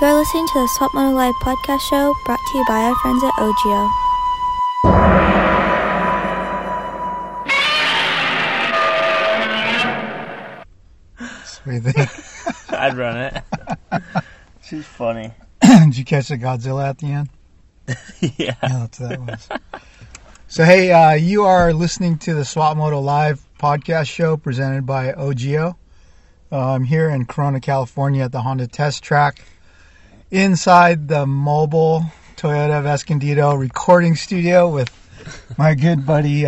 You're listening to the Swap Moto Live podcast show, brought to you by our friends at Ogio. I'd run it. She's funny. Did you catch the Godzilla at the end? Yeah. Yeah, that's what that was. So, hey, you are listening to the Swap Moto Live podcast show presented by Ogio. I'm here in Corona, California at the Honda Test Track inside the mobile Toyota Vescondido recording studio with my good buddy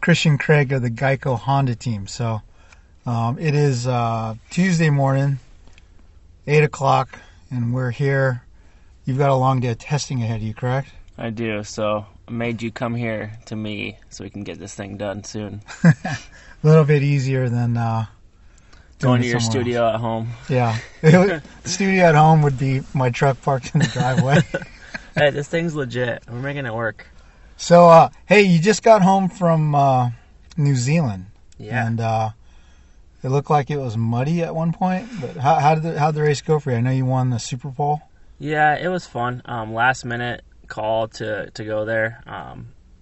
Christian Craig of the Geico Honda team. So, it is Tuesday morning, 8 o'clock, and we're here. You've got a long day of testing ahead of you, correct? I do, so I made you come here to me so we can get this thing done soon. A little bit easier than going to your studio else. At home. Yeah, the studio at home would be my truck parked in the driveway. Hey, this thing's legit. We're making it work. So, hey, you just got home from New Zealand. Yeah. And it looked like it was muddy at one point, but how'd the race go for you? I know you won the Super Bowl. Yeah, it was fun. Last minute call to go there.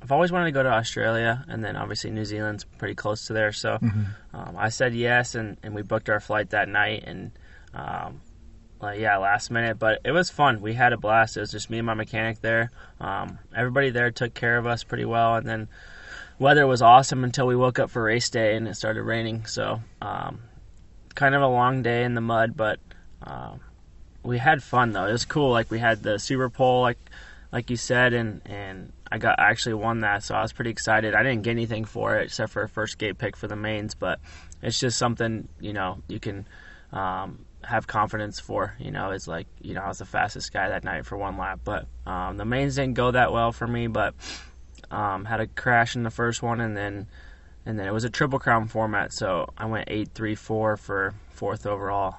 I've always wanted to go to Australia, and then obviously New Zealand's pretty close to there, so I said yes, and we booked our flight that night, and last minute, but it was fun. We had a blast. It was just me and my mechanic there. Everybody there took care of us pretty well, and then weather was awesome until we woke up for race day and it started raining. So kind of a long day in the mud, but we had fun though. It was cool. Like, we had the Super Bowl, like you said, and I actually won that, so I was pretty excited. I didn't get anything for it except for a first gate pick for the mains, but it's just something, you know, you can have confidence for. You know, it's like, you know, I was the fastest guy that night for one lap, but the mains didn't go that well for me, but had a crash in the first one, and then it was a Triple Crown format, so I went 8-3-4 for fourth overall.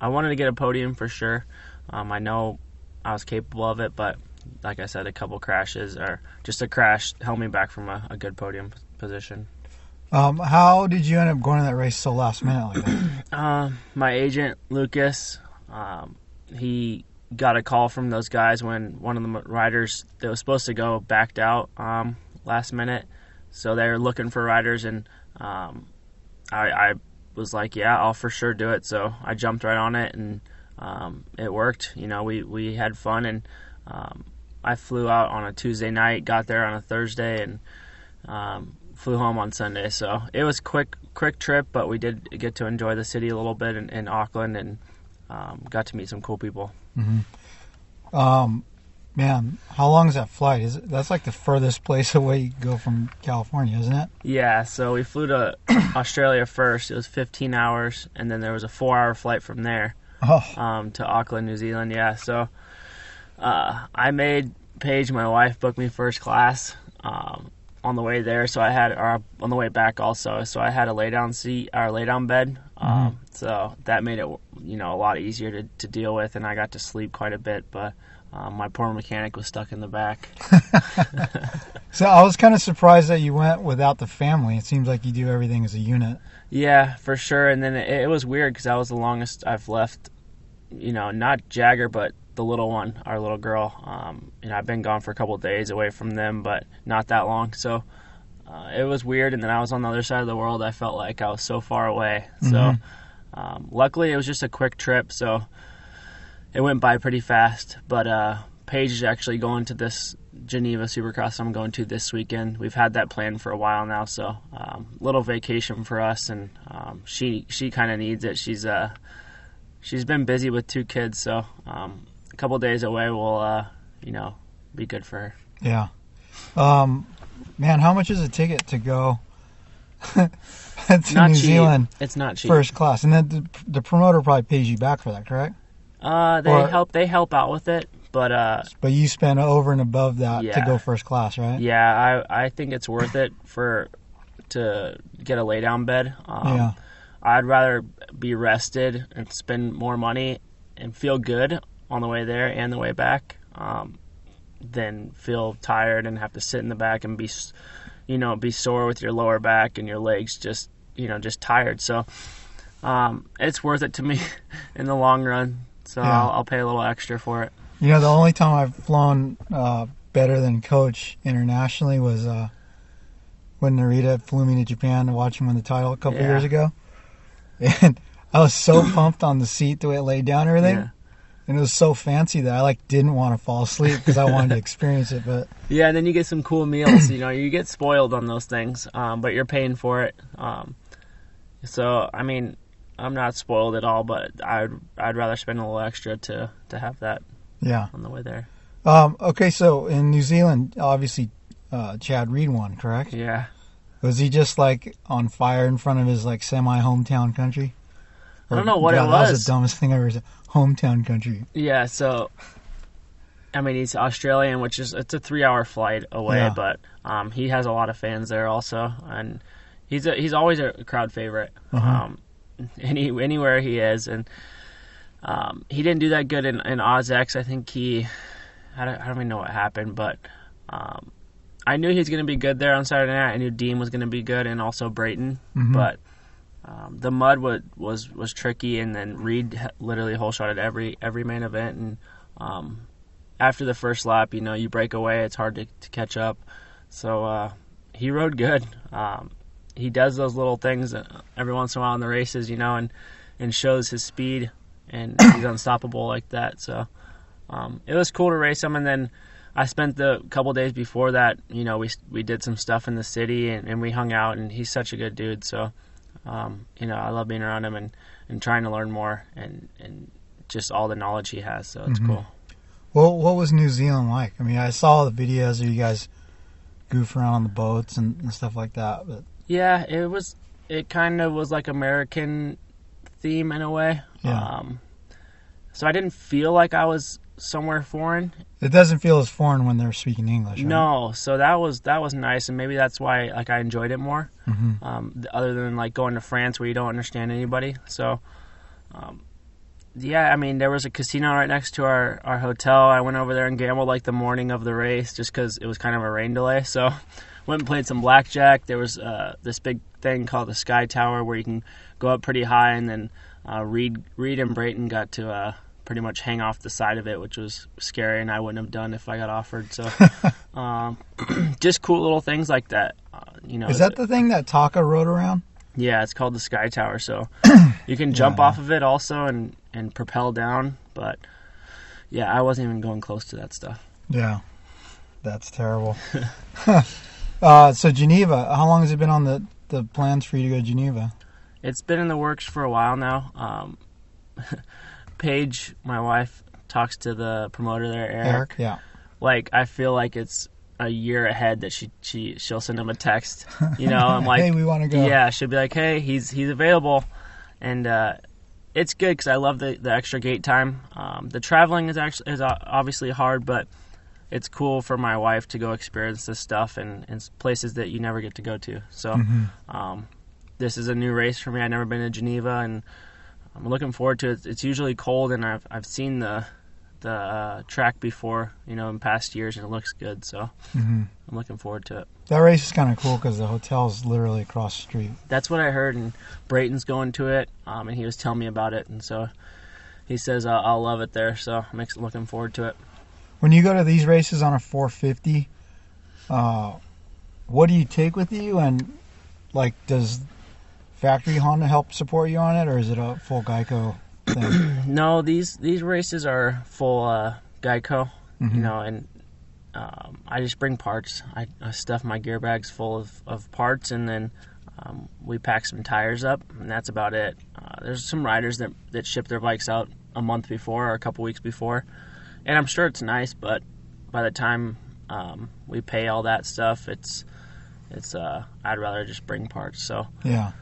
I wanted to get a podium for sure. I know I was capable of it, but like I said, a couple crashes, or just a crash, held me back from a good podium position. How did you end up going to that race so last minute like that? My agent, Lucas, he got a call from those guys when one of the riders that was supposed to go backed out last minute, so they were looking for riders, and I was like, yeah, I'll for sure do it. So I jumped right on it, and it worked. You know, we had fun, and I flew out on a Tuesday night, got there on a Thursday, and flew home on Sunday. So it was quick trip, but we did get to enjoy the city a little bit in Auckland, and got to meet some cool people. Mm-hmm. Man, how long is that flight? That's like the furthest place away you can go from California, isn't it? Yeah, so we flew to Australia first. It was 15 hours, and then there was a 4-hour flight from there to Auckland, New Zealand. Yeah, so I made Paige, my wife, book me first class on the way there. So I had, or on the way back also. So I had a lay-down seat, or lay-down bed. So that made it, you know, a lot easier to deal with, and I got to sleep quite a bit, but my poor mechanic was stuck in the back. So I was kind of surprised that you went without the family. It seems like you do everything as a unit. Yeah, for sure. And then it was weird because I was the longest I've left, you know, not Jagger, but the little one, our little girl. You know, I've been gone for a couple of days away from them, but not that long. So it was weird, and then I was on the other side of the world. I felt like I was so far away. Mm-hmm. So luckily it was just a quick trip, so it went by pretty fast. But Paige is actually going to this Geneva Supercross I'm going to this weekend. We've had that planned for a while now, so little vacation for us, and she kind of needs it. She's been busy with two kids, so a couple of days away will you know, be good for her. Yeah. Man, how much is a ticket to go to New Zealand? It's not cheap. First class. And then the promoter probably pays you back for that, correct? They help out with it, but you spend over and above that to go first class, right? Yeah, I think it's worth it to get a lay down bed. Yeah. I'd rather be rested and spend more money and feel good on the way there and the way back. Then feel tired and have to sit in the back and be, you know, be sore with your lower back and your legs, just, you know, just tired. So it's worth it to me in the long run so yeah. I'll pay a little extra for it. You know, the only time I've flown better than Coach internationally was when Narita flew me to Japan to watch him win the title a couple years ago. And I was so pumped on the seat, the way it laid down and everything. Yeah. And it was so fancy that I, like, didn't want to fall asleep because I wanted to experience it. But yeah, and then you get some cool meals. You know, you get spoiled on those things, but you're paying for it. So, I mean, I'm not spoiled at all, but I'd rather spend a little extra to have that on the way there. Okay, so in New Zealand, obviously, Chad Reed won, correct? Yeah. Was he just, like, on fire in front of his, like, semi-hometown country? Or, I don't know what it was. That was the dumbest thing I ever said. Hometown country. Yeah, so, I mean, he's Australian, which is, it's a 3-hour flight away, but he has a lot of fans there also, and he's always a crowd favorite, anywhere he is, and he didn't do that good in AusX. I think I don't even know what happened, but I knew he was going to be good there on Saturday night. I knew Dean was going to be good, and also Brayton, but the mud was tricky, and then Reed literally hole shotted every main event. And after the first lap, you know, you break away, it's hard to catch up. So he rode good. He does those little things every once in a while in the races, you know, and shows his speed, and he's unstoppable like that. So it was cool to race him. And then I spent the couple days before that, you know, we did some stuff in the city, and we hung out. And he's such a good dude, so. You know, I love being around him and trying to learn more and just all the knowledge he has. So it's cool. Well, what was New Zealand like? I mean, I saw the videos of you guys goof around on the boats and stuff like that. But yeah, it kind of was like American theme in a way. Yeah. So I didn't feel like I was somewhere foreign. It doesn't feel as foreign when they're speaking English, right? No, so that was nice, and maybe that's why, like, I enjoyed it more. Other than, like, going to France where you don't understand anybody. So yeah, I mean, there was a casino right next to our hotel. I went over there and gambled, like, the morning of the race, just because it was kind of a rain delay. So went and played some blackjack. There was this big thing called the Sky Tower where you can go up pretty high, and then Reed and Brayton got to pretty much hang off the side of it, which was scary, and I wouldn't have done if I got offered. So just cool little things like that. You know, is that the thing that Taka rode around? Yeah, it's called the Sky Tower, so you can jump off of it also and propel down. But yeah, I wasn't even going close to that stuff. Yeah, that's terrible. So Geneva, how long has it been on the plans for you to go to Geneva? It's been in the works for a while now. Paige, my wife, talks to the promoter there, Eric. Yeah. Like, I feel like it's a year ahead that she'll send him a text. You know, I'm like, hey, we want to go. Yeah, she'll be like, hey, he's available, and it's good because I love the extra gate time. The traveling is obviously hard, but it's cool for my wife to go experience this stuff and places that you never get to go to. So, this is a new race for me. I've never been to Geneva, and I'm looking forward to it. It's usually cold, and I've seen the track before, you know, in past years, and it looks good. So I'm looking forward to it. That race is kind of cool because the hotel's literally across the street. That's what I heard, and Brayton's going to it, and he was telling me about it, and so he says I'll love it there. So I'm looking forward to it. When you go to these races on a 450, what do you take with you, and, like, does factory Honda help support you on it, or is it a full Geico thing? No, these races are full Geico, you know, and I just bring parts. I stuff my gear bags full of parts, and then we pack some tires up, and that's about it. There's some riders that ship their bikes out a month before or a couple weeks before, and I'm sure it's nice, but by the time we pay all that stuff, it's I'd rather just bring parts. So yeah.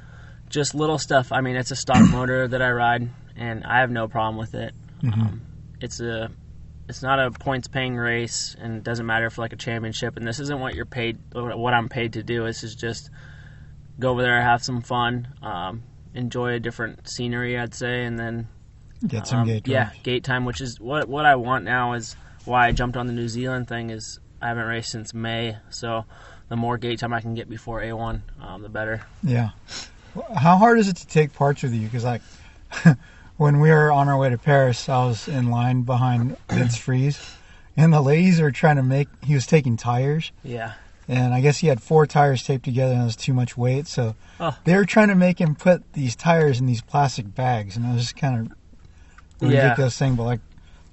Just little stuff. I mean, it's a stock motor that I ride, and I have no problem with it. It's not a points-paying race, and it doesn't matter for, like, a championship. And this isn't what you're paid. What I'm paid to do. This is just go over there, have some fun, enjoy a different scenery, I'd say, and then get some gate time. Yeah, gate time, which is what I want now. Is why I jumped on the New Zealand thing. Is I haven't raced since May, so the more gate time I can get before A1, the better. Yeah. How hard is it to take parts with you? Because, like, when we were on our way to Paris, I was in line behind Vince Freeze, and the ladies were trying to make, he was taking tires. Yeah. And I guess he had 4 tires taped together and it was too much weight, so they were trying to make him put these tires in these plastic bags, and it was just kind of a ridiculous thing. But, like,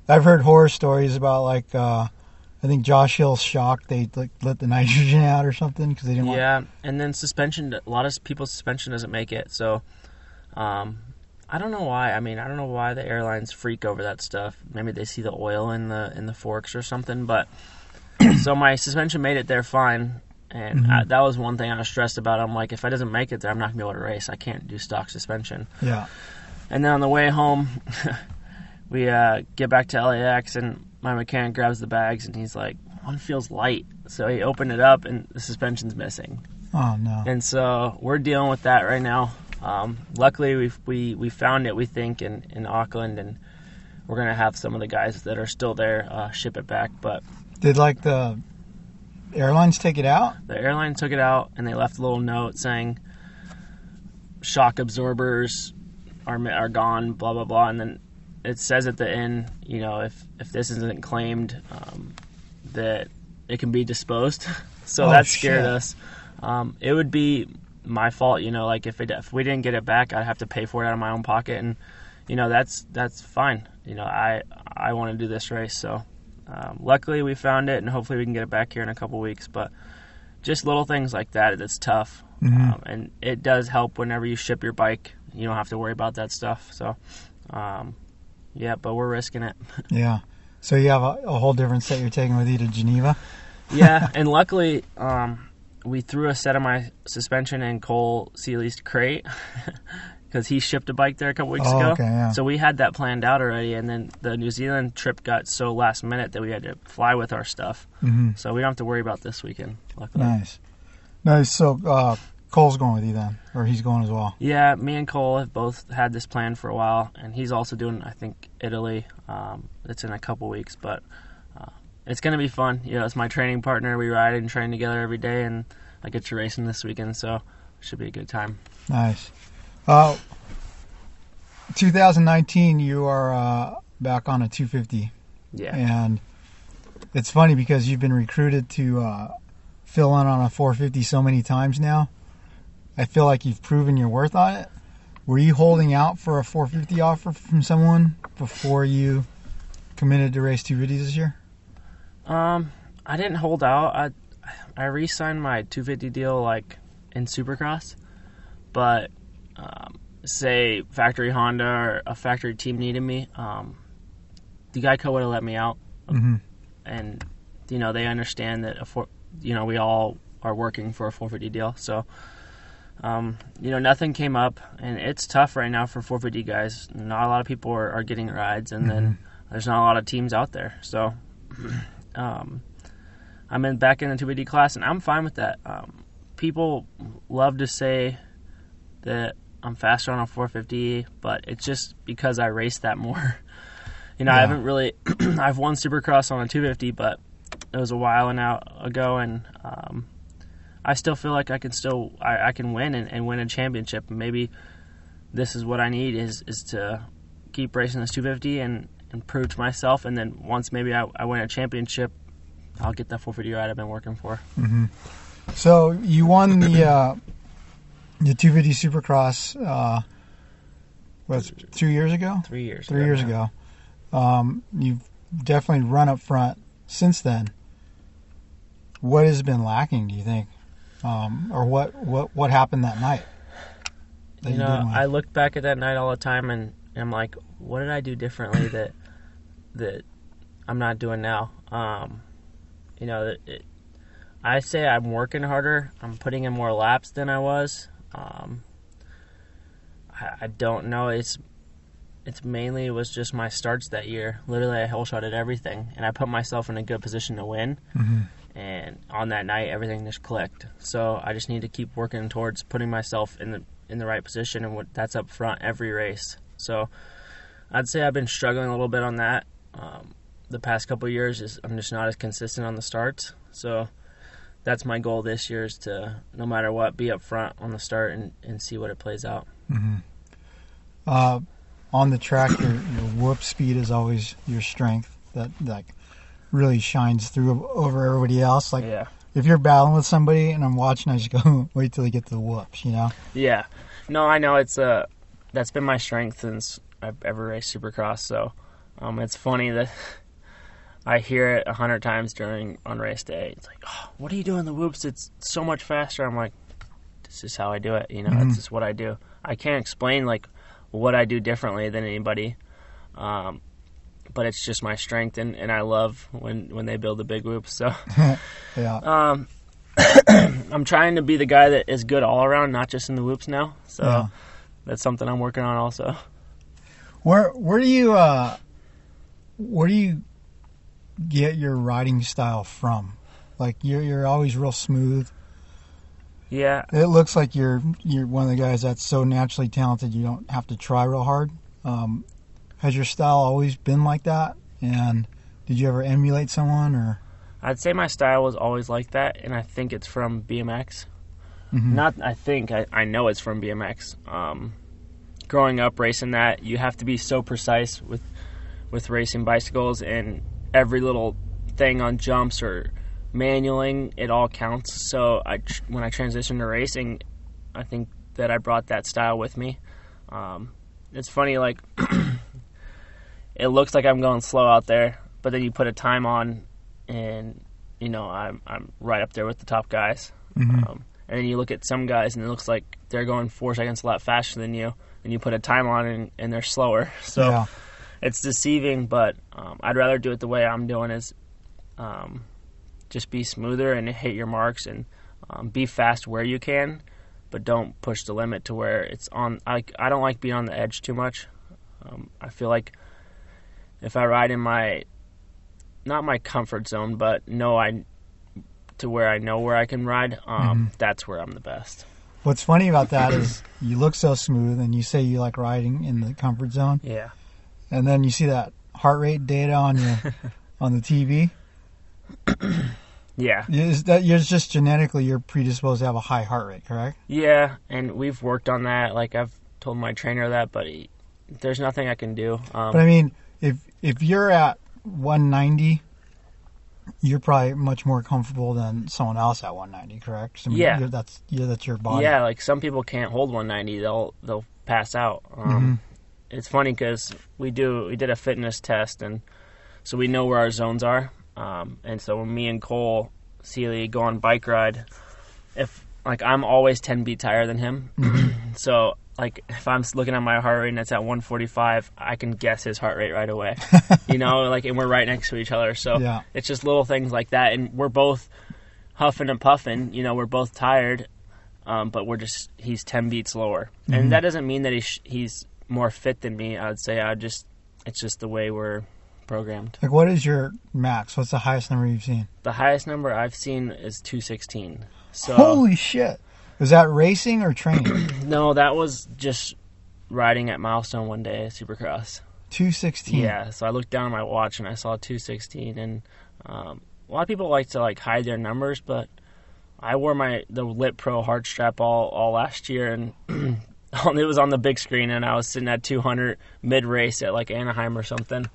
I've heard horror stories about, like, I think Josh Hill's shock, they, like, let the nitrogen out or something because they didn't want... Yeah, and then suspension, a lot of people's suspension doesn't make it, so... I don't know why. I mean, I don't know why the airlines freak over that stuff. Maybe they see the oil in the forks or something. But so my suspension made it there fine, and that was one thing I was stressed about. I'm like, if it doesn't make it there, I'm not gonna be able to race. I can't do stock suspension. Yeah. And then on the way home, we get back to LAX, and my mechanic grabs the bags, and he's like, "One feels light." So he opened it up, and the suspension's missing. Oh no. And so we're dealing with that right now. Luckily, we found it, we think, in Auckland, and we're going to have some of the guys that are still there ship it back. But did, like, the airlines take it out? The airline took it out, and they left a little note saying, shock absorbers are gone, blah, blah, blah. And then it says at the end, you know, if this isn't claimed, that it can be disposed. So that scared us. It would be... my fault, you know, like if we didn't get it back, I'd have to pay for it out of my own pocket, and you know that's fine. You know, I want to do this race, so luckily we found it, and hopefully we can get it back here in a couple weeks. But just little things like that, that's tough, and it does help whenever you ship your bike. You don't have to worry about that stuff. So, yeah, but we're risking it. Yeah. So you have a whole different set you're taking with you to Geneva. Yeah, and luckily. We threw a set of my suspension in Cole Seely's crate because he shipped a bike there a couple weeks ago. Okay, yeah. So we had that planned out already, and then the New Zealand trip got so last minute that we had to fly with our stuff. So we don't have to worry about this weekend, luckily. Nice. So Cole's going with you then, or he's going as well? Yeah, me and Cole have both had this plan for a while, and he's also doing, I think, Italy. It's in a couple weeks, but... it's going to be fun. You know, it's my training partner. We ride and train together every day, and I get to racing this weekend, so it should be a good time. Nice. 2019, you are back on a 250. Yeah. And it's funny because you've been recruited to fill in on a 450 so many times now. I feel like you've proven your worth on it. Were you holding out for a 450 offer from someone before you committed to race 250s this year? I didn't hold out. I re-signed my 250 deal, like, in Supercross, but, say factory Honda or a factory team needed me, the Geico would have let me out. And, you know, they understand that, you know, we all are working for a 450 deal, so, you know, nothing came up, and it's tough right now for 450 guys. Not a lot of people are getting rides, and then there's not a lot of teams out there, so... I'm back in the 250 class, and I'm fine with that. People love to say that I'm faster on a 450, but it's just because I race that more. You know, I haven't really – I've won Supercross on a 250, but it was a while now ago, and I still feel like I can still – I can win and win a championship. Maybe this is what I need is to keep racing this 250 and prove to myself, and then once maybe I win a championship, I'll get that 450 ride I've been working for. So you won the 250 Supercross was 2 years ago? 3 years. 3 years ago. You've definitely run up front since then. What has been lacking, do you think? Or what happened that night? You know, I look back at that night all the time, and I'm like, what did I do differently that I'm not doing now? You know, I say I'm working harder. I'm putting in more laps than I was. I don't know. It's mainly was just my starts that year. Literally, I hole-shotted everything, and I put myself in a good position to win. And on that night, everything just clicked. So I just need to keep working towards putting myself in the right position, and that's up front every race. So I'd say I've been struggling a little bit on that. The past couple of years, I'm just not as consistent on the starts. So that's my goal this year, is to, no matter what, be up front on the start and see what it plays out. on the track, your warp speed is always your strength that really shines through over everybody else. Like, yeah. If you're battling with somebody and I'm watching, I just go, wait till they get to the whoops, you know? Yeah. No, I know. It's that's been my strength since I've ever raced Supercross. So it's funny that I hear it 100 times on race day. It's like, oh, what are you doing the whoops? It's so much faster. I'm like, this is how I do it. You know, mm-hmm. That's just what I do. I can't explain, like, what I do differently than anybody. But it's just my strength, and I love when they build the big whoops. So, yeah. I'm trying to be the guy that is good all around, not just in the whoops now. So yeah. That's something I'm working on also. Where do you get your riding style from? Like, you're always real smooth. Yeah. It looks like you're one of the guys that's so naturally talented you don't have to try real hard. Has your style always been like that? And did you ever emulate someone? Or I'd say my style was always like that, and I think it's from BMX. Mm-hmm. I know it's from BMX. Growing up racing that, you have to be so precise with racing bicycles, and every little thing on jumps or manualing, it all counts. So when I transitioned to racing, I think that I brought that style with me. It's funny, like, it looks like I'm going slow out there, but then you put a time on, and you know I'm right up there with the top guys. Mm-hmm. And then you look at some guys, and it looks like they're going 4 seconds a lot faster than you, and you put a time on, and they're slower. So yeah. It's deceiving, but I'd rather do it the way I'm doing is. Just be smoother and hit your marks and be fast where you can, but don't push the limit to where it's on. I don't like being on the edge too much. I feel like if I ride in not my comfort zone, but where I can ride, mm-hmm. That's where I'm the best. What's funny about that is you look so smooth and you say you like riding in the comfort zone. Yeah. And then you see that heart rate data on the TV. Yeah. You're just genetically, you're predisposed to have a high heart rate, correct? Yeah, and we've worked on that. Like, I've told my trainer that, but there's nothing I can do. But, I mean, if you're at 190, you're probably much more comfortable than someone else at 190, correct? I mean, yeah. That's your body. Yeah, like, some people can't hold 190. They'll pass out. Mm-hmm. It's funny because we did a fitness test, and so we know where our zones are. And so when me and Cole Seely go on bike ride, if like I'm always 10 beats higher than him, so like if I'm looking at my heart rate and it's at 145, I can guess his heart rate right away, you know, like, and we're right next to each other. So yeah. It's just little things like that. And we're both huffing and puffing, you know, we're both tired, but he's 10 beats lower. Mm-hmm. And that doesn't mean that he's more fit than me. I would say it's just the way we're programmed. Like, what is your max? What's the highest number you've seen? The highest number I've seen is 216. So, holy shit. Is that racing or training? No, that was just riding at Milestone one day at Supercross. 216. Yeah, so I looked down at my watch and I saw 216, and a lot of people like to like hide their numbers, but I wore the Lit Pro hard strap all last year, and it was on the big screen, and I was sitting at 200 mid-race at like Anaheim or something.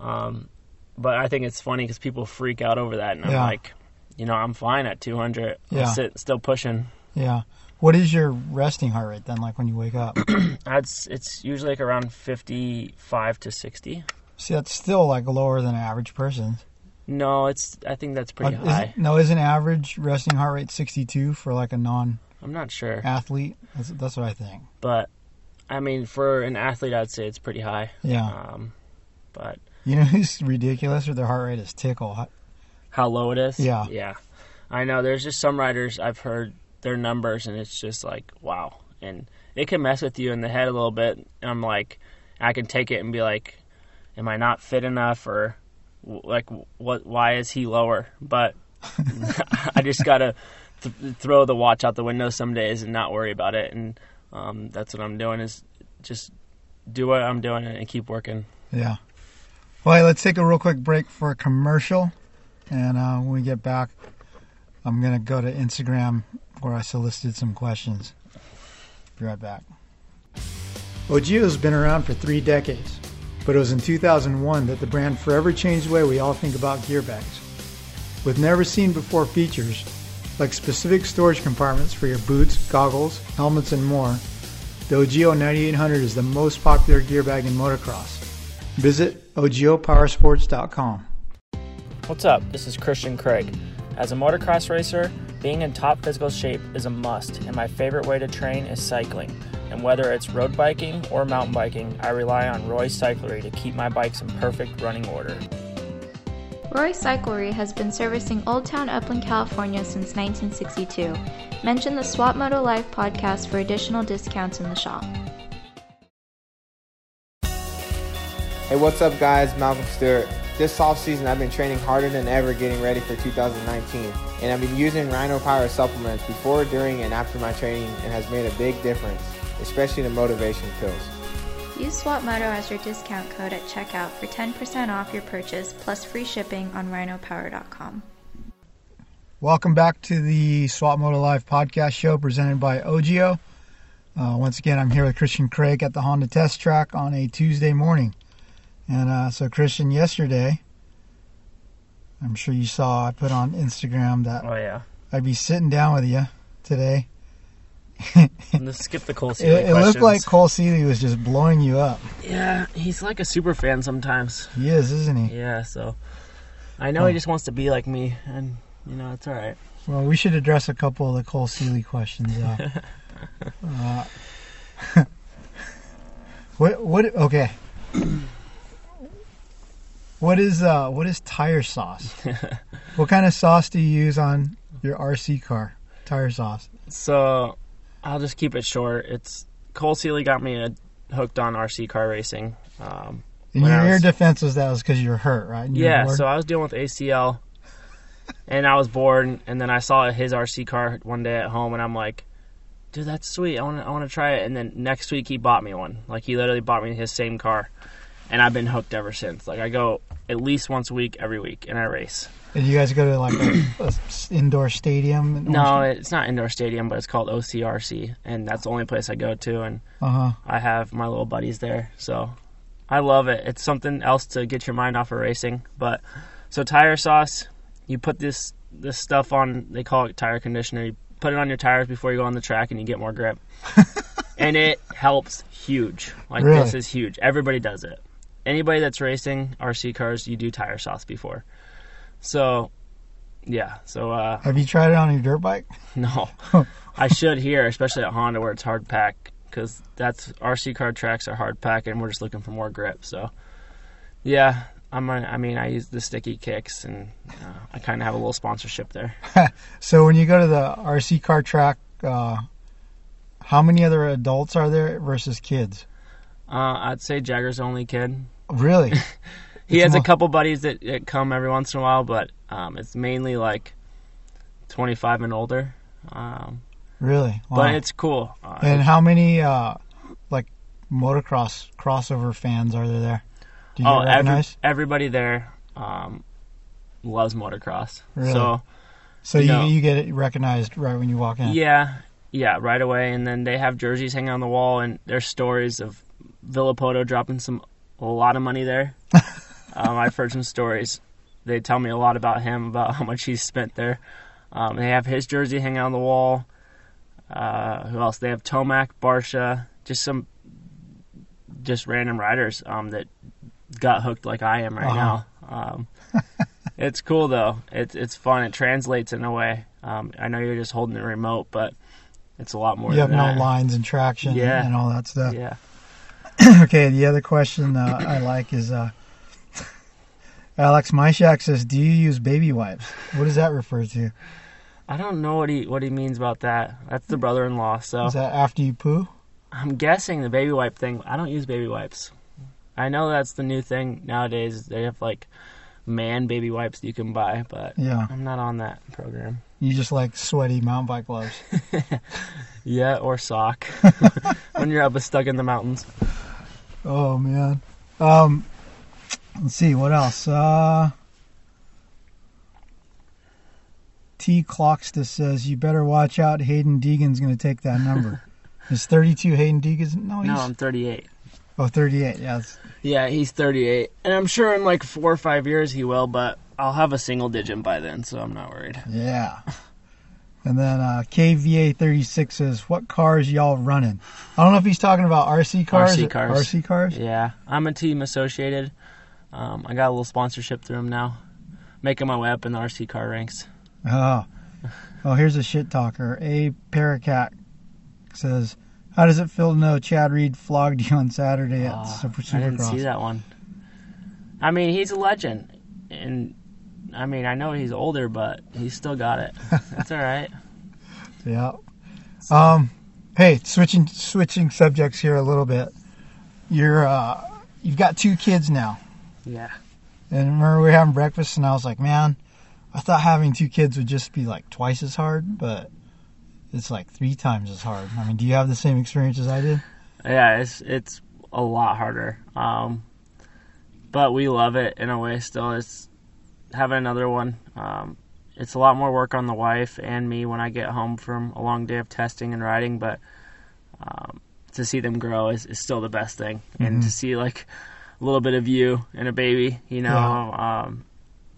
But I think it's funny because people freak out over that, and I'm like, you know, I'm fine at 200. Yeah. I'm still pushing. Yeah. What is your resting heart rate then, like when you wake up? It's usually like around 55 to 60. See, that's still like lower than an average person. No, I think that's pretty high. Isn't average resting heart rate 62 for like a non? I'm not sure. Athlete, that's what I think. But I mean, for an athlete, I'd say it's pretty high. Yeah. But. You know who's ridiculous with their heart rate is Tickle. How low it is? Yeah. Yeah. I know. There's just some riders, I've heard their numbers, and it's just like, wow. And it can mess with you in the head a little bit. And I'm like, I can take it and be like, am I not fit enough? Or like, what? Why is he lower? But I just got to throw the watch out the window some days and not worry about it. And that's what I'm doing, is just do what I'm doing and keep working. Yeah. All right, let's take a real quick break for a commercial, and when we get back, I'm going to go to Instagram where I solicited some questions. Be right back. Ogio's been around for 3 decades, but it was in 2001 that the brand forever changed the way we all think about gear bags. With never-seen-before features, like specific storage compartments for your boots, goggles, helmets, and more, the Ogio 9800 is the most popular gear bag in motocross. Visit ogiopowersports.com. What's up? This is Christian Craig. As a motocross racer, being in top physical shape is a must, and my favorite way to train is cycling. And whether it's road biking or mountain biking, I rely on Roy Cyclery to keep my bikes in perfect running order. Roy Cyclery has been servicing Old Town Upland, California since 1962. Mention the Swap Moto Live podcast for additional discounts in the shop. Hey, what's up guys? Malcolm Stewart. This offseason, I've been training harder than ever getting ready for 2019, and I've been using Rhino Power supplements before, during, and after my training, and has made a big difference, especially the motivation pills. Use Swap Moto as your discount code at checkout for 10% off your purchase plus free shipping on rhinopower.com. Welcome back to the Swap Moto Live podcast show presented by Ogio. Once again, I'm here with Christian Craig at the Honda Test Track on a Tuesday morning. And so, Christian, yesterday, I'm sure you saw I put on Instagram that I'd be sitting down with you today. Let's skip the Cole Seely questions. It looked like Cole Seely was just blowing you up. Yeah, he's like a super fan sometimes. He is, isn't he? Yeah, so I know he just wants to be like me, and, you know, it's all right. Well, we should address a couple of the Cole Seely questions, though. Okay. What is tire sauce? What kind of sauce do you use on your RC car? Tire sauce. So, I'll just keep it short. It's Cole Seely got me hooked on RC car racing. And your defense was that was because you were hurt, right? Yeah, so I was dealing with ACL, and I was bored, and then I saw his RC car one day at home, and I'm like, dude, that's sweet. I want to try it. And then next week he bought me one. Like, he literally bought me his same car, and I've been hooked ever since. Like, I go at least once a week, every week, and I race. Did you guys go to like an indoor stadium? No, it's not indoor stadium, but it's called OCRC, and that's the only place I go to. And I have my little buddies there, so I love it. It's something else to get your mind off of racing. But so tire sauce, you put this stuff on. They call it tire conditioner. You put it on your tires before you go on the track, and you get more grip. And it helps huge. Like, really? This is huge. Everybody does it. Anybody that's racing RC cars, you do tire sauce before. So, yeah. So, have you tried it on your dirt bike? No. I should here, especially at Honda where it's hard pack, because that's RC car tracks are hard pack, and we're just looking for more grip. So, yeah. I use the sticky kicks, and I kind of have a little sponsorship there. So when you go to the RC car track, how many other adults are there versus kids? I'd say Jagger's the only kid. Really? He has a couple buddies that come every once in a while, but it's mainly like 25 and older. Really? Wow. But it's cool. And how many like motocross crossover fans are there? Do you get recognized? Everybody there loves motocross. Really? So you get it recognized right when you walk in? Yeah, right away. And then they have jerseys hanging on the wall, and there's stories of Villapoto dropping a lot of money there. I've heard some stories. They tell me a lot about him, about how much he's spent there. They have his jersey hanging on the wall. Who else? They have Tomac, Barsha, just random riders that got hooked like I am right now. It's cool though. It's fun. It translates in a way. I know you're just holding the remote, but it's a lot more. You have no lines and traction and all that stuff. Yeah. Okay. The other question I like is. Alex Myshak says, "Do you use baby wipes?" What does that refer to? I don't know what he means about that. That's the brother-in-law. So is that after you poo? I'm guessing the baby wipe thing. I don't use baby wipes. I know that's the new thing nowadays. They have like man baby wipes you can buy, but I'm not on that program. You just like sweaty mountain bike gloves. Yeah, or sock when you're up stuck in the mountains. Oh man. Let's see, what else? T. Clocksta says, you better watch out. Hayden Deegan's going to take that number. Is 32 Hayden Deegan's? No, I'm 38. Oh, 38, yeah. Yeah, he's 38. And I'm sure in like 4 or 5 years he will, but I'll have a single digit by then, so I'm not worried. Yeah. And then KVA36 says, what cars y'all running? I don't know if he's talking about RC cars. RC cars? Yeah. I'm a team associated. I got a little sponsorship through him now. Making my way up in the RC car ranks. Oh. Oh, here's a shit talker. A Paracat says, how does it feel to know Chad Reed flogged you on Saturday at Supercross? I didn't see that one. I mean, he's a legend. And, I mean, I know he's older, but he's still got it. That's all right. Yeah. Hey, switching subjects here a little bit. You've got 2 kids now. Yeah. And I remember we were having breakfast, and I was like, man, I thought having 2 kids would just be, like, twice as hard, but... it's like 3 times as hard. I mean, do you have the same experience as I did? Yeah, it's a lot harder. But we love it in a way still. It's having another one. It's a lot more work on the wife and me when I get home from a long day of testing and riding. But to see them grow is still the best thing. Mm-hmm. And to see, like, a little bit of you and a baby, you know, yeah.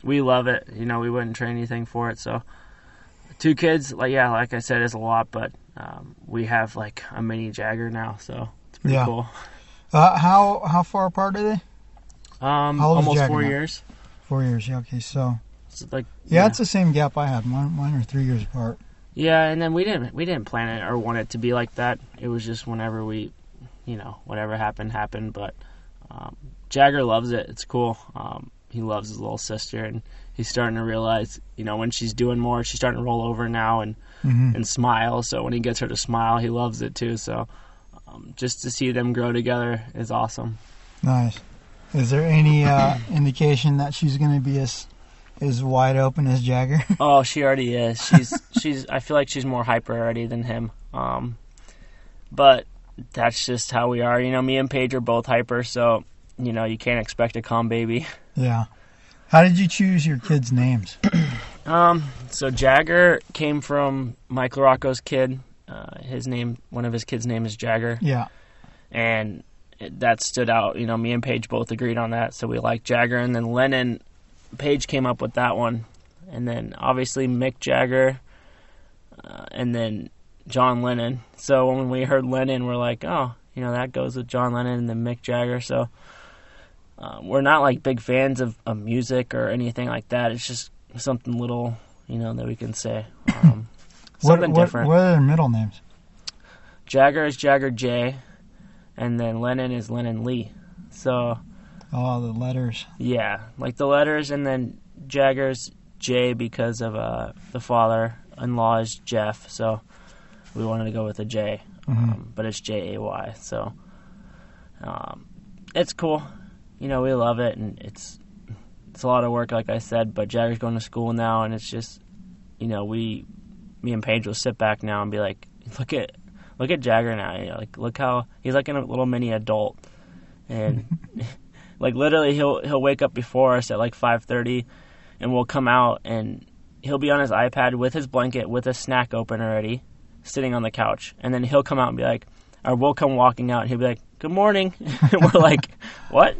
We love it. You know, we wouldn't trade anything for it, so... 2 kids, like I said, is a lot, but we have like a mini Jagger now, so it's pretty cool. How far apart are they? Almost Jagger 4 years. 4 years, yeah. Okay, so like it's the same gap I had. Mine are 3 years apart. Yeah, and then we didn't plan it or want it to be like that. It was just whenever we, you know, whatever happened. But Jagger loves it. It's cool. He loves his little sister, and he's starting to realize, you know, when she's doing more, she's starting to roll over now and smile. So when he gets her to smile, he loves it too. So just to see them grow together is awesome. Nice. Is there any indication that she's going to be as wide open as Jagger? Oh, she already is. She's. I feel like she's more hyper already than him. But that's just how we are. You know, me and Paige are both hyper, so... you know, you can't expect a calm baby. Yeah. How did you choose your kids' names? So Jagger came from Mike LaRocco's kid. One of his kids' name is Jagger. Yeah. And that stood out. You know, me and Paige both agreed on that, so we liked Jagger. And then Lennon, Paige came up with that one. And then obviously Mick Jagger, and then John Lennon. So when we heard Lennon, we're like, oh, you know, that goes with John Lennon and then Mick Jagger, so... we're not, like, big fans of music or anything like that. It's just something little, you know, that we can say. Something different. What are their middle names? Jagger is Jagger J, and then Lennon is Lennon Lee. So. Oh, the letters. Yeah, like the letters, and then Jagger's J because of the father-in-law is Jeff, so we wanted to go with a J. But it's J-A-Y, so it's cool. You know, we love it, and it's a lot of work, like I said, but Jagger's going to school now, and it's just, you know, me and Paige will sit back now and be like, look at Jagger now, you know, like, look how, he's like a little mini adult, and, like, literally, he'll wake up before us at, like, 5:30, and we'll come out, and he'll be on his iPad with his blanket, with a snack open already, sitting on the couch, and then he'll come out and be like, or we'll come walking out, and he'll be like, good morning. And we're like, what?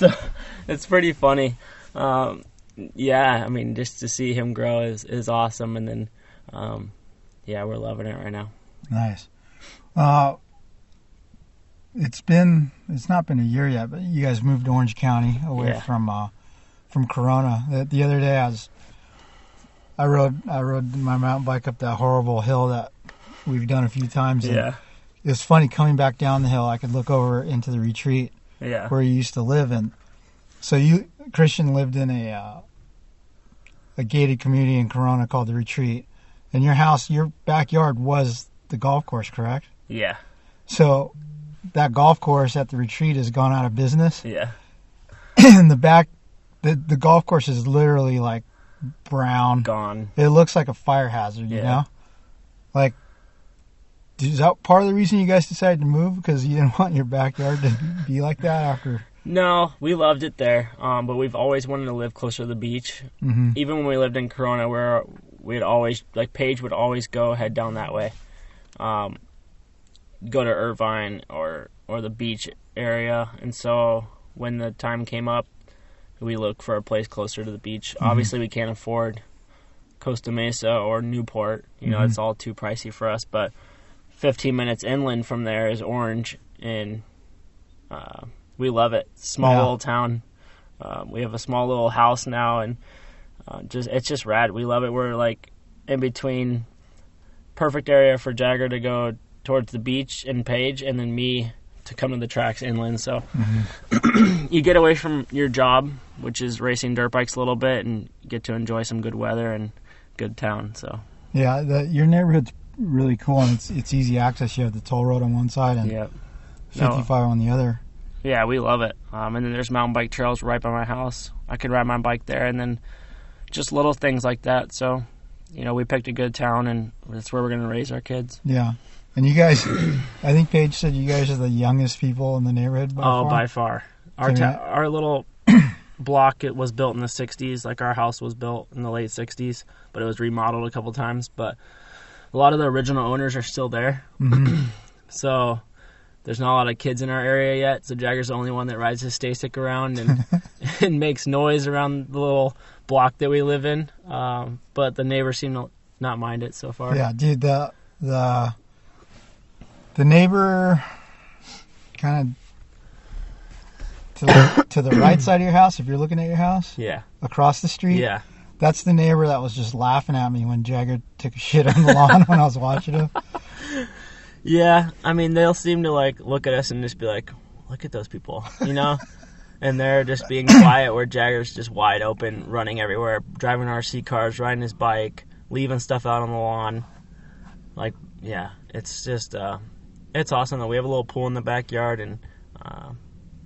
So it's pretty funny. Yeah, I mean, just to see him grow is awesome. And then, we're loving it right now. Nice. It's not been a year yet, but you guys moved to Orange County away from Corona. The other day I rode my mountain bike up that horrible hill that we've done a few times. And it was funny coming back down the hill. I could look over into the retreat where you used to live, and so Christian lived in a gated community in Corona called the Retreat. And your backyard was the golf course, correct? Yeah. So that golf course at the Retreat has gone out of business. Yeah. And the golf course is literally like brown, gone. It looks like a fire hazard, you know, like. Is that part of the reason you guys decided to move? Because you didn't want your backyard to be like that after? No, we loved it there, but we've always wanted to live closer to the beach. Mm-hmm. Even when we lived in Corona, where we'd always, like Paige would always go head down that way. go to Irvine or the beach area. And so when the time came up, we looked for a place closer to the beach. Mm-hmm. Obviously, we can't afford Costa Mesa or Newport. You know, mm-hmm. it's all too pricey for us. But 15 minutes inland from there is Orange, and we love it. Small yeah. little town. We have a small little house now, and it's just rad. We love it. We're like in between, perfect area for Jagger to go towards the beach and Paige, and then me to come to the tracks inland. So mm-hmm. you get away from your job, which is racing dirt bikes a little bit, and get to enjoy some good weather and good town. So yeah, your neighborhood's really cool, and it's easy access. You have the toll road on one side and yep. 55 on the other. Yeah, we love it. And then there's mountain bike trails right by my house. I could ride my bike there, and then just little things like that. So, you know, we picked a good town, and that's where we're going to raise our kids. Yeah. And you guys, I think Paige said you guys are the youngest people in the neighborhood by far. Oh, by far. Our little block, it was built in the 60s. Like, our house was built in the late 60s, but it was remodeled a couple times. But a lot of the original owners are still there. Mm-hmm. So there's not a lot of kids in our area yet, so Jagger's the only one that rides his stay-stick around and, and makes noise around the little block that we live in. But the neighbors seem to not mind it so far. Yeah, dude, the neighbor kind of to the right side of your house, if you're looking at your house, yeah, across the street, yeah. That's the neighbor that was just laughing at me when Jagger took a shit on the lawn when I was watching him. Yeah, I mean, they'll seem to, like, look at us and just be like, look at those people, you know? And they're just being quiet, where Jagger's just wide open, running everywhere, driving RC cars, riding his bike, leaving stuff out on the lawn. Like, yeah, it's just, it's awesome, though. We have a little pool in the backyard, and,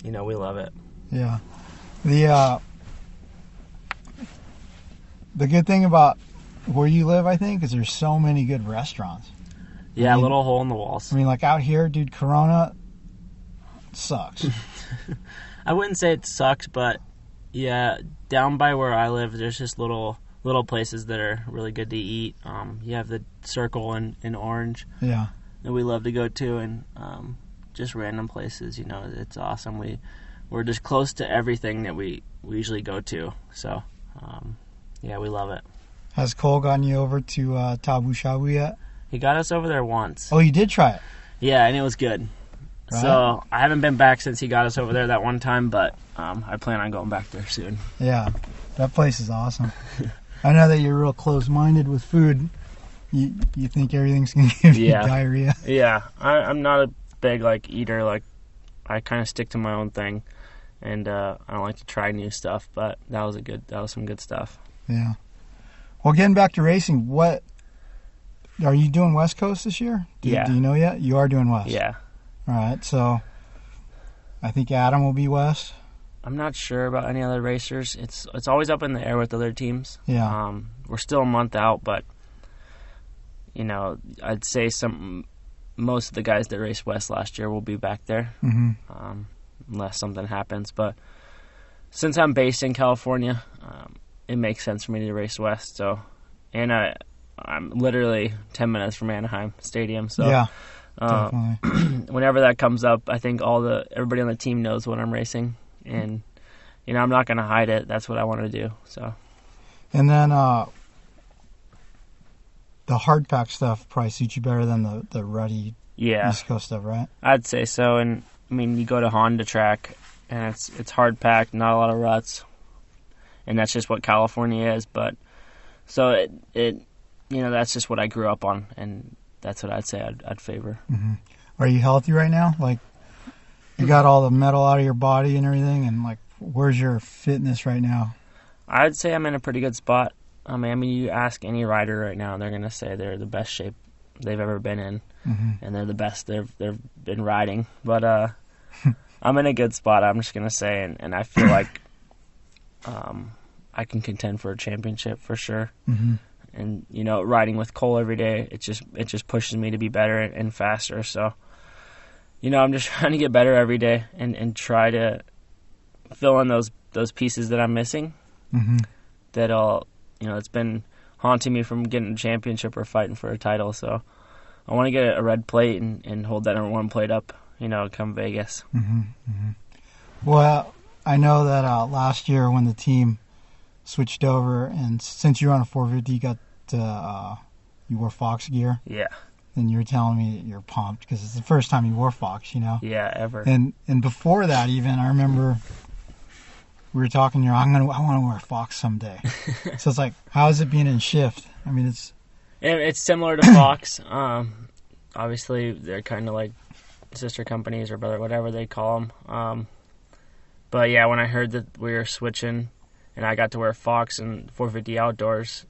you know, we love it. Yeah. The good thing about where you live, I think, is there's so many good restaurants. Yeah, I mean, a little hole in the walls. I mean, like, out here, dude, Corona sucks. I wouldn't say it sucks, but, yeah, down by where I live, there's just little places that are really good to eat. You have the Circle in Orange. Yeah. That we love to go to, and just random places, you know. It's awesome. We're just close to everything that we usually go to. So, yeah, we love it. Has Cole gotten you over to Tabu Shabu yet? He got us over there once. Oh, you did try it? Yeah, and it was good. Right. So I haven't been back since he got us over there that one time, but I plan on going back there soon. Yeah, that place is awesome. I know that you're real close-minded with food. You think everything's going to give you diarrhea. Yeah, I'm not a big, like, eater. Like, I kind of stick to my own thing, and I don't like to try new stuff, but that was some good stuff. Yeah. Well, getting back to racing, are you doing West Coast this year? Do you know yet? You are doing West. Yeah. All right. So I think Adam will be West. I'm not sure about any other racers. It's always up in the air with other teams. Yeah. We're still a month out, but you know, I'd say most of the guys that raced West last year will be back there, mm-hmm. Unless something happens. But since I'm based in California, it makes sense for me to race West. So, and I'm literally 10 minutes from Anaheim Stadium, so yeah, definitely. Whenever that comes up, I think everybody on the team knows what I'm racing, and you know, I'm not going to hide it. That's what I want to do. So, and then the hard pack stuff probably suits you better than the ruddy East Coast stuff, right? I'd say so. And I mean, you go to Honda track, and it's hard packed, not a lot of ruts, and that's just what California is. But so it. You know, that's just what I grew up on, and that's what I'd say I'd favor. Mm-hmm. Are you healthy right now? Like, you got all the metal out of your body and everything, and, like, where's your fitness right now? I'd say I'm in a pretty good spot. I mean, you ask any rider right now, and they're going to say they're the best shape they've ever been in, mm-hmm. and they're the best they've been riding. But I'm in a good spot, I'm just going to say, and I feel like I can contend for a championship for sure. Mm-hmm. And, you know, riding with Cole every day, it just pushes me to be better and faster. So, you know, I'm just trying to get better every day and try to fill in those pieces that I'm missing. Mm-hmm. That'll, you know, it's been haunting me from getting a championship or fighting for a title. So I want to get a red plate and hold that number one plate up, you know, come Vegas. Mm-hmm, mm-hmm. Well, I know that last year when the team switched over, and since you were on a 450, you got you wore Fox gear. Yeah. And you're telling me that you're pumped because it's the first time you wore Fox, you know? Yeah, ever. And before that, even, I remember we were talking, you're, I want to wear Fox someday. So it's like, how is it being in Shift? I mean, it's similar to Fox. Obviously, they're kind of like sister companies or brother, whatever they call them. But yeah, when I heard that we were switching and I got to wear Fox and 450 outdoors,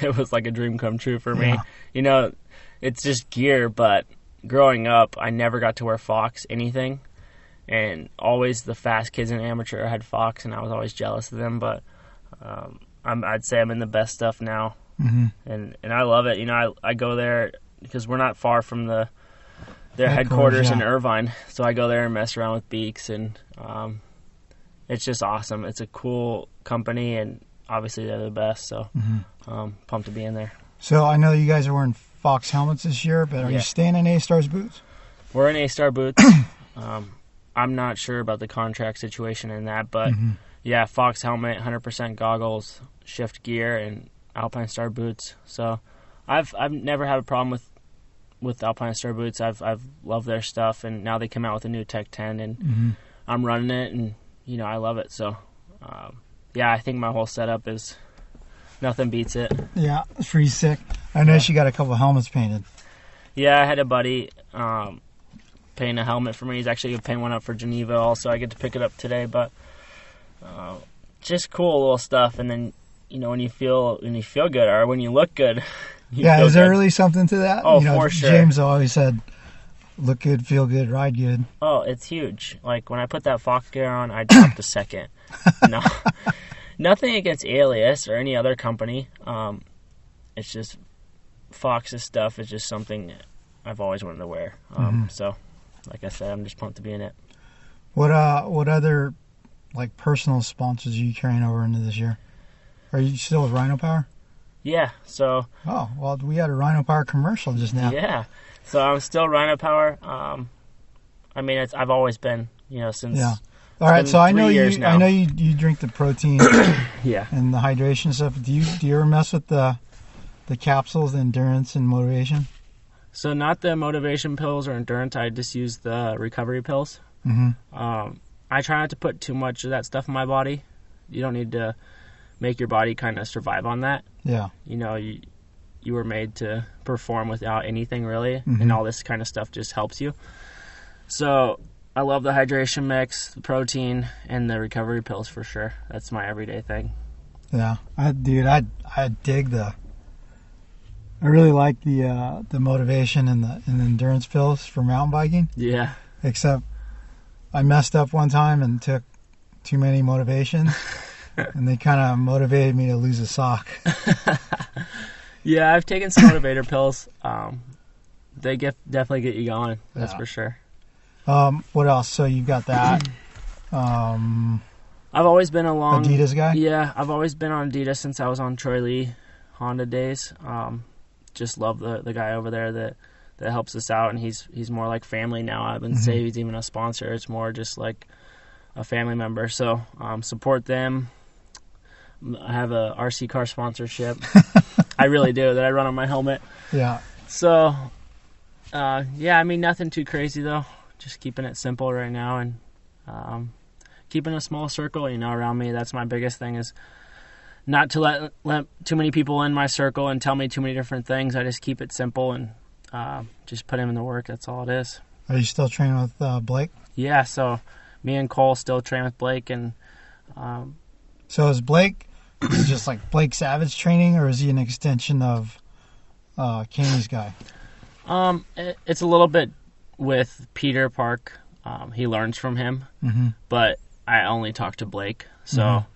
it was like a dream come true for me. Yeah. You know, it's just gear, but growing up, I never got to wear Fox anything. And always the fast kids in amateur had Fox, and I was always jealous of them. But I'd say I'm in the best stuff now. Mm-hmm. And I love it. You know, I go there because we're not far from their headquarters in Irvine. So I go there and mess around with Beaks, and it's just awesome. It's a cool company, and obviously they're the best. So mm-hmm. Pumped to be in there. So I know you guys are wearing Fox helmets this year, but are you staying in A-Star's boots? We're in A-Star boots. I'm not sure about the contract situation in that, but mm-hmm. yeah, Fox helmet, 100% goggles, Shift gear, and Alpine Star boots. So I've never had a problem with Alpine Star boots. I've loved their stuff, and now they come out with a new Tech 10, and mm-hmm. I'm running it, and you know I love it. So yeah, I think my whole setup is nothing beats it. Yeah, it's pretty sick. I noticed you got a couple helmets painted. Yeah, I had a buddy paint a helmet for me. He's actually going to paint one up for Geneva also. I get to pick it up today, but just cool little stuff. And then you know, when you feel good or when you look good. Is there really something to that? Oh, you know, for sure. James always said, look good, feel good, ride good. Oh, it's huge. Like, when I put that Fox gear on, I dropped a second. No, nothing against Alias or any other company. It's just Fox's stuff is just something I've always wanted to wear. Mm-hmm. So, like I said, I'm just pumped to be in it. What other, like, personal sponsors are you carrying over into this year? Are you still with Rhino Power? Yeah, so... Oh, well, we had a Rhino Power commercial just now. Yeah, so I'm still Rhino Power. I mean, I've always been, you know, since... Yeah. All right, so I know you drink the protein yeah. and the hydration stuff. Do you ever mess with the capsules, the endurance, and motivation? So not the motivation pills or endurance. I just use the recovery pills. Mm-hmm. I try not to put too much of that stuff in my body. You don't need to... make your body kind of survive on that. Yeah. You know, you were made to perform without anything really, mm-hmm. and all this kind of stuff just helps you. So I love the hydration mix, the protein, and the recovery pills for sure. That's my everyday thing. Yeah. I dig the... I really like the motivation and the endurance pills for mountain biking. Yeah. Except I messed up one time and took too many motivations. And they kind of motivated me to lose a sock. Yeah, I've taken some motivator pills. They definitely get you going. That's for sure. What else? So you've got that. I've always been a long... Adidas guy? Yeah, I've always been on Adidas since I was on Troy Lee Honda days. Just love the guy over there that helps us out, and he's more like family now. I wouldn't say he's even a sponsor. It's more just like a family member. So support them. I have a RC car sponsorship. I really do, that I run on my helmet. Yeah. So, yeah, I mean, nothing too crazy, though. Just keeping it simple right now and keeping a small circle, you know, around me. That's my biggest thing is not to let too many people in my circle and tell me too many different things. I just keep it simple and just put him in the work. That's all it is. Are you still training with Blake? Yeah, so... me and Cole still train with Blake, and so is Blake just like Blake Savage training, or is he an extension of Kaney's guy? It's a little bit with Peter Park. He learns from him, mm-hmm. but I only talk to Blake. So mm-hmm.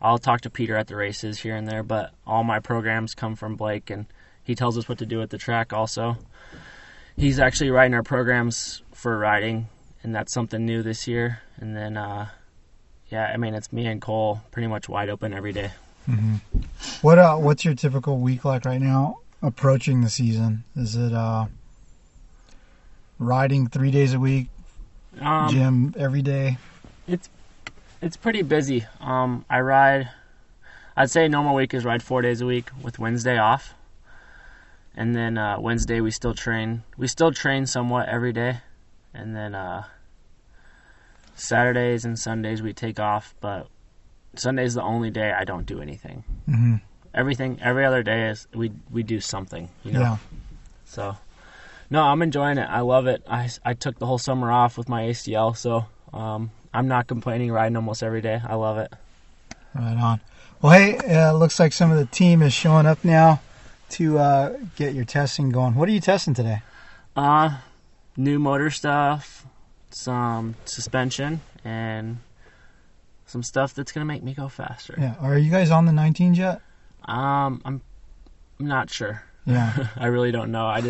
I'll talk to Peter at the races here and there, but all my programs come from Blake, and he tells us what to do at the track. Also, he's actually writing our programs for riding. And that's something new this year. And then, I mean, it's me and Cole pretty much wide open every day. Mm-hmm. What's your typical week like right now approaching the season? Is it riding 3 days a week, gym every day? It's pretty busy. I ride, I'd say normal week is ride 4 days a week with Wednesday off. And then Wednesday we still train. We still train somewhat every day. And then Saturdays and Sundays we take off, but Sunday's the only day I don't do anything. Mm-hmm. Every other day is we do something, you know? Yeah. So, no, I'm enjoying it. I love it. I took the whole summer off with my ACL, so I'm not complaining, riding almost every day. I love it. Right on. Well, hey, looks like some of the team is showing up now to get your testing going. What are you testing today? New motor stuff, some suspension, and some stuff that's going to make me go faster. Yeah. Are you guys on the 19s yet? I'm not sure. Yeah. I really don't know. I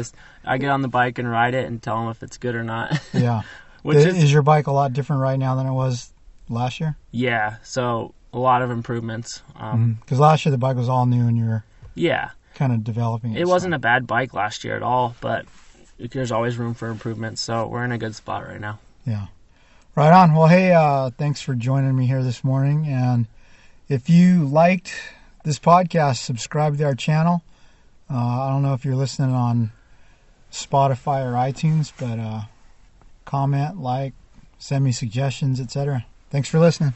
get on the bike and ride it and tell them if it's good or not. Yeah. Is your bike a lot different right now than it was last year? Yeah. So a lot of improvements. Because last year the bike was all new and you're kind of developing it. It wasn't a bad bike last year at all, but there's always room for improvement. So we're in a good spot right now. Yeah. Right on. Well, hey, thanks for joining me here this morning. And if you liked this podcast, subscribe to our channel. I don't know if you're listening on Spotify or iTunes, but comment, like, send me suggestions, etc. Thanks for listening.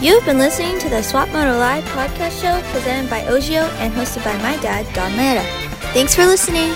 You've been listening to the Swap Moto Live podcast show presented by Ogio and hosted by my dad, Don Lera. Thanks for listening.